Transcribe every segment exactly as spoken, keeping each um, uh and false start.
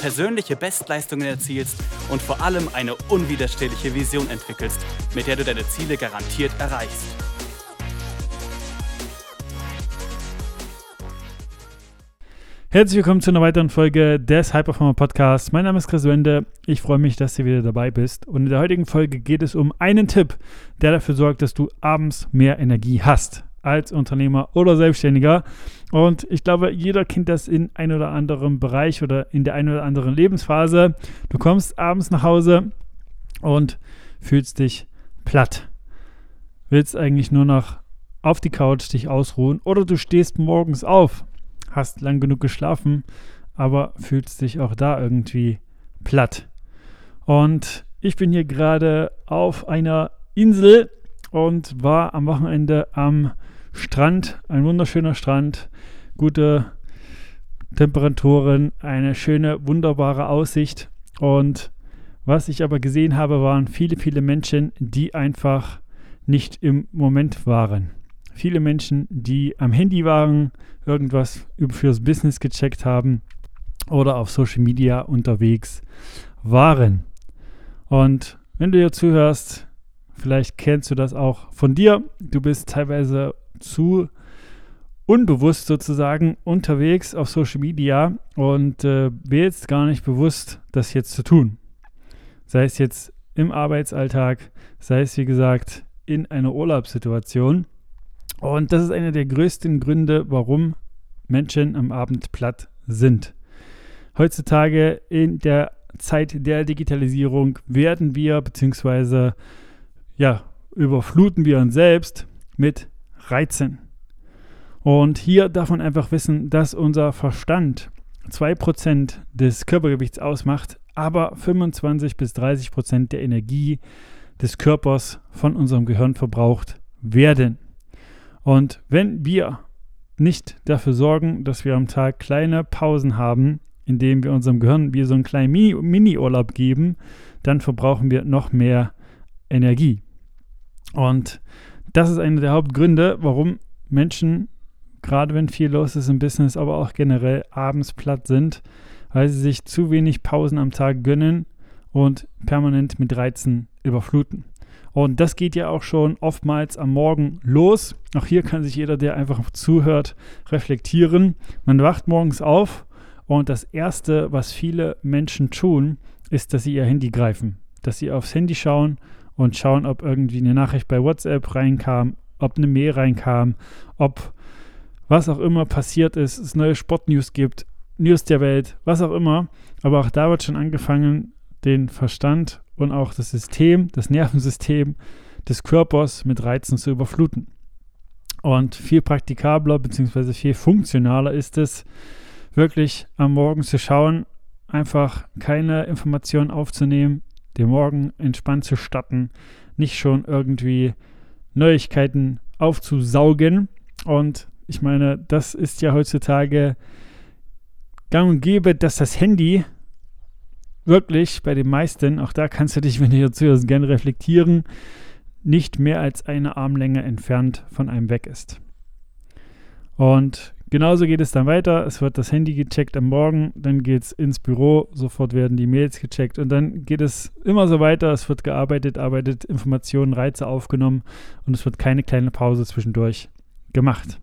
persönliche Bestleistungen erzielst und vor allem eine unwiderstehliche Vision entwickelst, mit der du deine Ziele garantiert erreichst. Herzlich willkommen zu einer weiteren Folge des High Performer Podcasts. Mein Name ist Chris Wende. Ich freue mich, dass du wieder dabei bist. Und in der heutigen Folge geht es um einen Tipp, der dafür sorgt, dass du abends mehr Energie hast als Unternehmer oder Selbstständiger. Und ich glaube, jeder kennt das in einem oder anderen Bereich oder in der einen oder anderen Lebensphase. Du kommst abends nach Hause und fühlst dich platt. Willst eigentlich nur noch auf die Couch dich ausruhen oder du stehst morgens auf, hast lang genug geschlafen, aber fühlst dich auch da irgendwie platt. Und ich bin hier gerade auf einer Insel und war am Wochenende am Strand, ein wunderschöner Strand, gute Temperaturen, eine schöne, wunderbare Aussicht. Und was ich aber gesehen habe, waren viele, viele Menschen, die einfach nicht im Moment waren. Viele Menschen, die am Handy waren, irgendwas fürs Business gecheckt haben oder auf Social Media unterwegs waren. Und wenn du hier zuhörst, vielleicht kennst du das auch von dir. Du bist teilweise zu unbewusst sozusagen unterwegs auf Social Media und äh, wählst gar nicht bewusst, das jetzt zu tun. Sei es jetzt im Arbeitsalltag, sei es wie gesagt in einer Urlaubssituation. Und das ist einer der größten Gründe, warum Menschen am Abend platt sind. Heutzutage in der Zeit der Digitalisierung werden wir bzw. ja, überfluten wir uns selbst mit Reizen. Und hier darf man einfach wissen, dass unser Verstand zwei Prozent des Körpergewichts ausmacht, aber fünfundzwanzig bis dreißig Prozent der Energie des Körpers von unserem Gehirn verbraucht werden. Und wenn wir nicht dafür sorgen, dass wir am Tag kleine Pausen haben, indem wir unserem Gehirn wie so einen kleinen Mini-Urlaub geben, dann verbrauchen wir noch mehr Energie. Und das ist einer der Hauptgründe, warum Menschen, gerade wenn viel los ist im Business, aber auch generell abends platt sind, weil sie sich zu wenig Pausen am Tag gönnen und permanent mit Reizen überfluten. Und das geht ja auch schon oftmals am Morgen los. Auch hier kann sich jeder, der einfach zuhört, reflektieren. Man wacht morgens auf und das Erste, was viele Menschen tun, ist, dass sie ihr Handy greifen. Dass sie aufs Handy schauen und schauen, ob irgendwie eine Nachricht bei WhatsApp reinkam, ob eine Mail reinkam, ob was auch immer passiert ist, es neue Sportnews gibt, News der Welt, was auch immer. Aber auch da wird schon angefangen, den Verstand und auch das System, das Nervensystem des Körpers mit Reizen zu überfluten. Und viel praktikabler bzw. viel funktionaler ist es, wirklich am Morgen zu schauen, einfach keine Informationen aufzunehmen, den Morgen entspannt zu starten, nicht schon irgendwie Neuigkeiten aufzusaugen. Und ich meine, das ist ja heutzutage gang und gäbe, dass das Handy wirklich bei den meisten, auch da kannst du dich, wenn du hier zuhörst, gerne reflektieren, nicht mehr als eine Armlänge entfernt von einem weg ist. Und genauso geht es dann weiter. Es wird das Handy gecheckt am Morgen, dann geht es ins Büro, sofort werden die Mails gecheckt und dann geht es immer so weiter. Es wird gearbeitet, arbeitet, Informationen, Reize aufgenommen und es wird keine kleine Pause zwischendurch gemacht.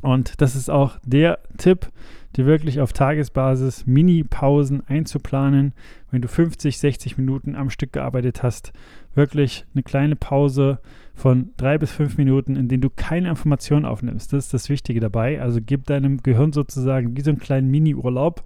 Und das ist auch der Tipp, dir wirklich auf Tagesbasis Mini-Pausen einzuplanen. Wenn du fünfzig, sechzig Minuten am Stück gearbeitet hast, wirklich eine kleine Pause von drei bis fünf Minuten, in denen du keine Informationen aufnimmst. Das ist das Wichtige dabei. Also gib deinem Gehirn sozusagen wie so einen kleinen Mini-Urlaub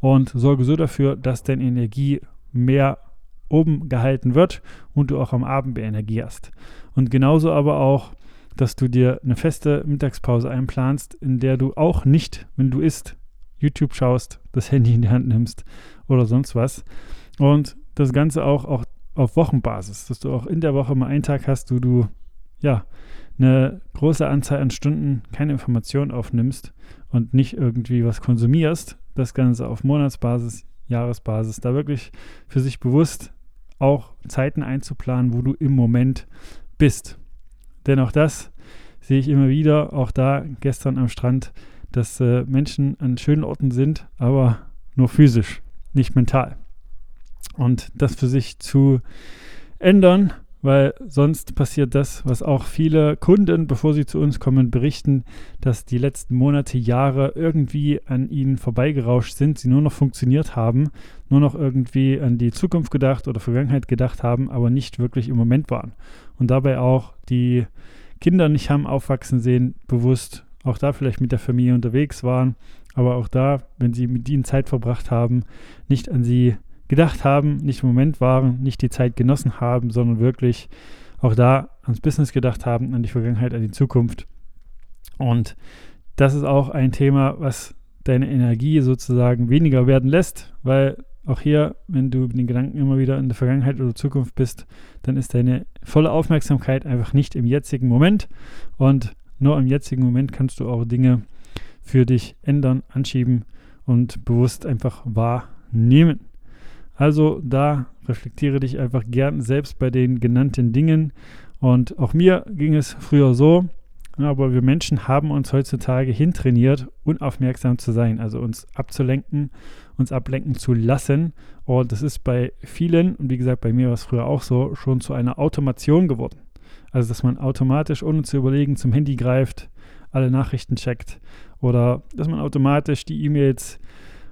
und sorge so dafür, dass deine Energie mehr oben gehalten wird und du auch am Abend mehr Energie hast. Und genauso aber auch, dass du dir eine feste Mittagspause einplanst, in der du auch nicht, wenn du isst, YouTube schaust, das Handy in die Hand nimmst oder sonst was. Und das Ganze auch, auch auf Wochenbasis, dass du auch in der Woche mal einen Tag hast, wo du ja, eine große Anzahl an Stunden keine Informationen aufnimmst und nicht irgendwie was konsumierst, das Ganze auf Monatsbasis, Jahresbasis, da wirklich für sich bewusst auch Zeiten einzuplanen, wo du im Moment bist. Denn auch das sehe ich immer wieder, auch da gestern am Strand, dass äh, Menschen an schönen Orten sind, aber nur physisch, nicht mental. Und das für sich zu ändern, weil sonst passiert das, was auch viele Kunden, bevor sie zu uns kommen, berichten, dass die letzten Monate, Jahre irgendwie an ihnen vorbeigerauscht sind, sie nur noch funktioniert haben, nur noch irgendwie an die Zukunft gedacht oder Vergangenheit gedacht haben, aber nicht wirklich im Moment waren. Und dabei auch die Kinder nicht haben aufwachsen sehen, bewusst auch da vielleicht mit der Familie unterwegs waren, aber auch da, wenn sie mit ihnen Zeit verbracht haben, nicht an sie gedacht haben, nicht im Moment waren, nicht die Zeit genossen haben, sondern wirklich auch da ans Business gedacht haben, an die Vergangenheit, an die Zukunft. Und das ist auch ein Thema, was deine Energie sozusagen weniger werden lässt, weil auch hier, wenn du mit den Gedanken immer wieder in der Vergangenheit oder Zukunft bist, dann ist deine volle Aufmerksamkeit einfach nicht im jetzigen Moment und nur im jetzigen Moment kannst du auch Dinge für dich ändern, anschieben und bewusst einfach wahrnehmen. Also da reflektiere dich einfach gern selbst bei den genannten Dingen. Und auch mir ging es früher so, aber wir Menschen haben uns heutzutage hintrainiert, unaufmerksam zu sein, also uns abzulenken, uns ablenken zu lassen. Und das ist bei vielen, und wie gesagt, bei mir war es früher auch so, schon zu einer Automation geworden. Also dass man automatisch, ohne zu überlegen, zum Handy greift, alle Nachrichten checkt oder dass man automatisch die E-Mails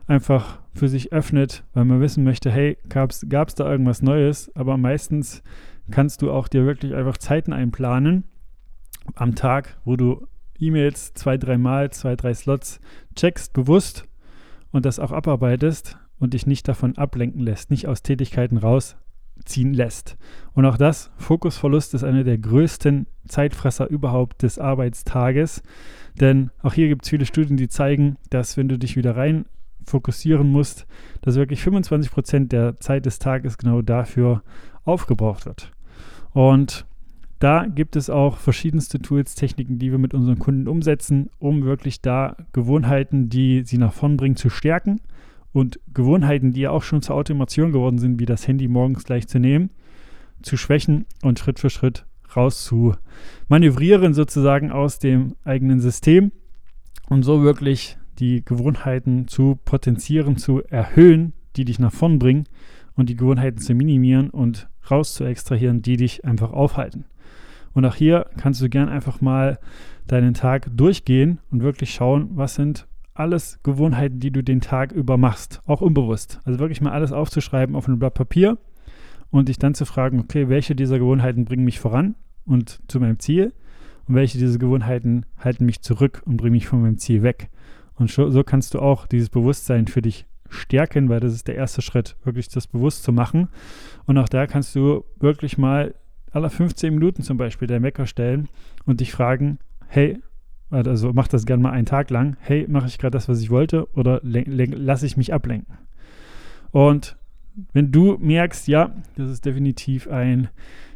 einfach für sich öffnet, weil man wissen möchte, hey, gab's, gab's da irgendwas Neues? Aber meistens kannst du auch dir wirklich einfach Zeiten einplanen am Tag, wo du E-Mails zwei, dreimal, zwei, drei Slots checkst, bewusst und das auch abarbeitest und dich nicht davon ablenken lässt, nicht aus Tätigkeiten rausziehen lässt. Und auch das, Fokusverlust ist einer der größten Zeitfresser überhaupt des Arbeitstages, denn auch hier gibt es viele Studien, die zeigen, dass wenn du dich wieder rein fokussieren musst, dass wirklich fünfundzwanzig Prozent der Zeit des Tages genau dafür aufgebraucht wird. Und da gibt es auch verschiedenste Tools, Techniken, die wir mit unseren Kunden umsetzen, um wirklich da Gewohnheiten, die sie nach vorn bringen, zu stärken und Gewohnheiten, die ja auch schon zur Automation geworden sind, wie das Handy morgens gleich zu nehmen, zu schwächen und Schritt für Schritt raus zu manövrieren sozusagen aus dem eigenen System und so wirklich die Gewohnheiten zu potenzieren, zu erhöhen, die dich nach vorn bringen und die Gewohnheiten zu minimieren und raus zu extrahieren, die dich einfach aufhalten. Und auch hier kannst du gern einfach mal deinen Tag durchgehen und wirklich schauen, was sind alles Gewohnheiten, die du den Tag über machst, auch unbewusst. Also wirklich mal alles aufzuschreiben auf ein Blatt Papier und dich dann zu fragen, okay, welche dieser Gewohnheiten bringen mich voran und zu meinem Ziel und welche dieser Gewohnheiten halten mich zurück und bringen mich von meinem Ziel weg. Und so kannst du auch dieses Bewusstsein für dich stärken, weil das ist der erste Schritt, wirklich das bewusst zu machen. Und auch da kannst du wirklich mal alle fünfzehn Minuten zum Beispiel deinen Wecker stellen und dich fragen, hey, also mach das gerne mal einen Tag lang, hey, mache ich gerade das, was ich wollte oder lasse ich mich ablenken? Und wenn du merkst, ja, das ist definitiv ein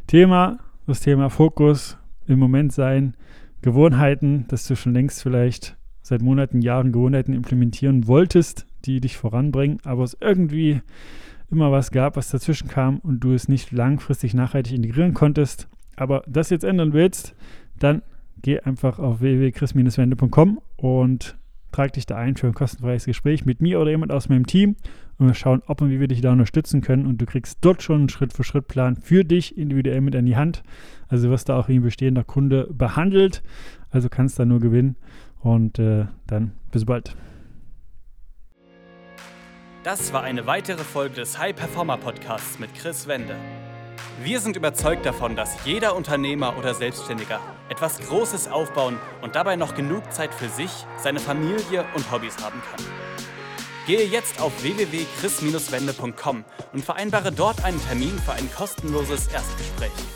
Thema, das Thema Fokus, im Moment sein, Gewohnheiten, dass du schon längst vielleicht seit Monaten, Jahren Gewohnheiten implementieren wolltest, die dich voranbringen, aber es irgendwie immer was gab, was dazwischen kam und du es nicht langfristig nachhaltig integrieren konntest, aber das jetzt ändern willst, dann geh einfach auf w w w punkt chris wende punkt com und trag dich da ein für ein kostenfreies Gespräch mit mir oder jemand aus meinem Team und wir schauen, ob und wie wir dich da unterstützen können und du kriegst dort schon einen Schritt-für-Schritt-Plan für dich individuell mit an die Hand, also wirst da auch wie ein bestehender Kunde behandelt, also kannst da nur gewinnen. Und äh, dann bis bald. Das war eine weitere Folge des High Performer Podcasts mit Chris Wende. Wir sind überzeugt davon, dass jeder Unternehmer oder Selbstständiger etwas Großes aufbauen und dabei noch genug Zeit für sich, seine Familie und Hobbys haben kann. Gehe jetzt auf w w w punkt chris wende punkt com und vereinbare dort einen Termin für ein kostenloses Erstgespräch.